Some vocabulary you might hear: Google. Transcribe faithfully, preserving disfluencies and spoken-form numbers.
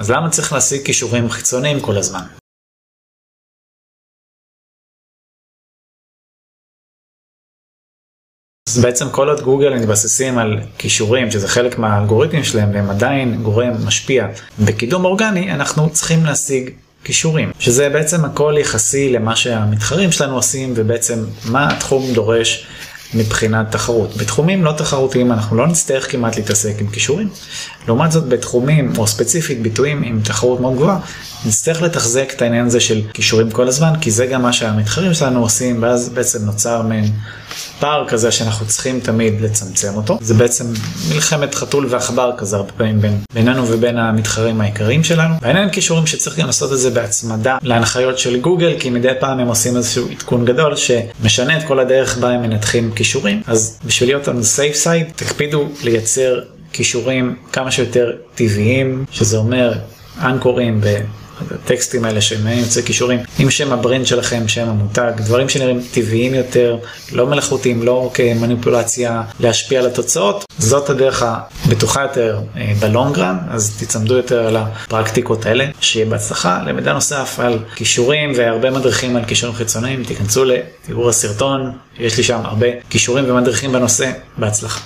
אז למה צריך להשיג קישורים חיצוניים כל הזמן? אז בעצם כל עוד גוגל מתבססים על קישורים, שזה חלק מהאלגוריתמים שלהם, והם עדיין גורם משפיע בקידום אורגני, אנחנו צריכים להשיג קישורים, שזה בעצם הכל יחסי למה שהמתחרים שלנו עושים, ובעצם מה התחום דורש מבחינת תחרות. בתחומים לא תחרותיים אנחנו לא נצטרך כמעט להתעסק עם קישורים. לעומת זאת, בתחומים או ספציפית ביטויים עם תחרות מאוד גבוהה, נצטרך לתחזק את העניין הזה של קישורים כל הזמן, כי זה גם מה שהמתחרים שלנו עושים, ואז בעצם נוצר מן פער כזה שאנחנו צריכים תמיד לצמצם אותו. זה בעצם מלחמת חתול ועכבר כזה הרבה פעמים בין, בינינו ובין המתחרים העיקריים שלנו. בעניין קישורים שצריך גם לעשות את זה בהצמדה להנחיות של גוגל, כי מדי פעם הם עושים איזשהו עדכון גדול שמשנה את כל הדרך בה הם מנתחים קישורים. אז בשביל להיות on the safe side, תקפידו לייצר קישורים כמה שיותר טבעיים, שזה אומר אנקורים ב... הטקסטים האלה שמהם יוצא קישורים עם שם הברנד שלכם, שם המותג, דברים שנראים טבעיים יותר, לא מלאכותיים, לא כמניפולציה להשפיע על התוצאות. זאת הדרך הבטוחה יותר בלונגרן, אז תצמדו יותר על הפרקטיקות האלה. שיהיה בהצלחה. למידע נוסף על קישורים והרבה מדריכים על קישורים חיצוניים, תיכנסו לתיאור הסרטון, יש לי שם הרבה קישורים ומדריכים בנושא. בהצלחה.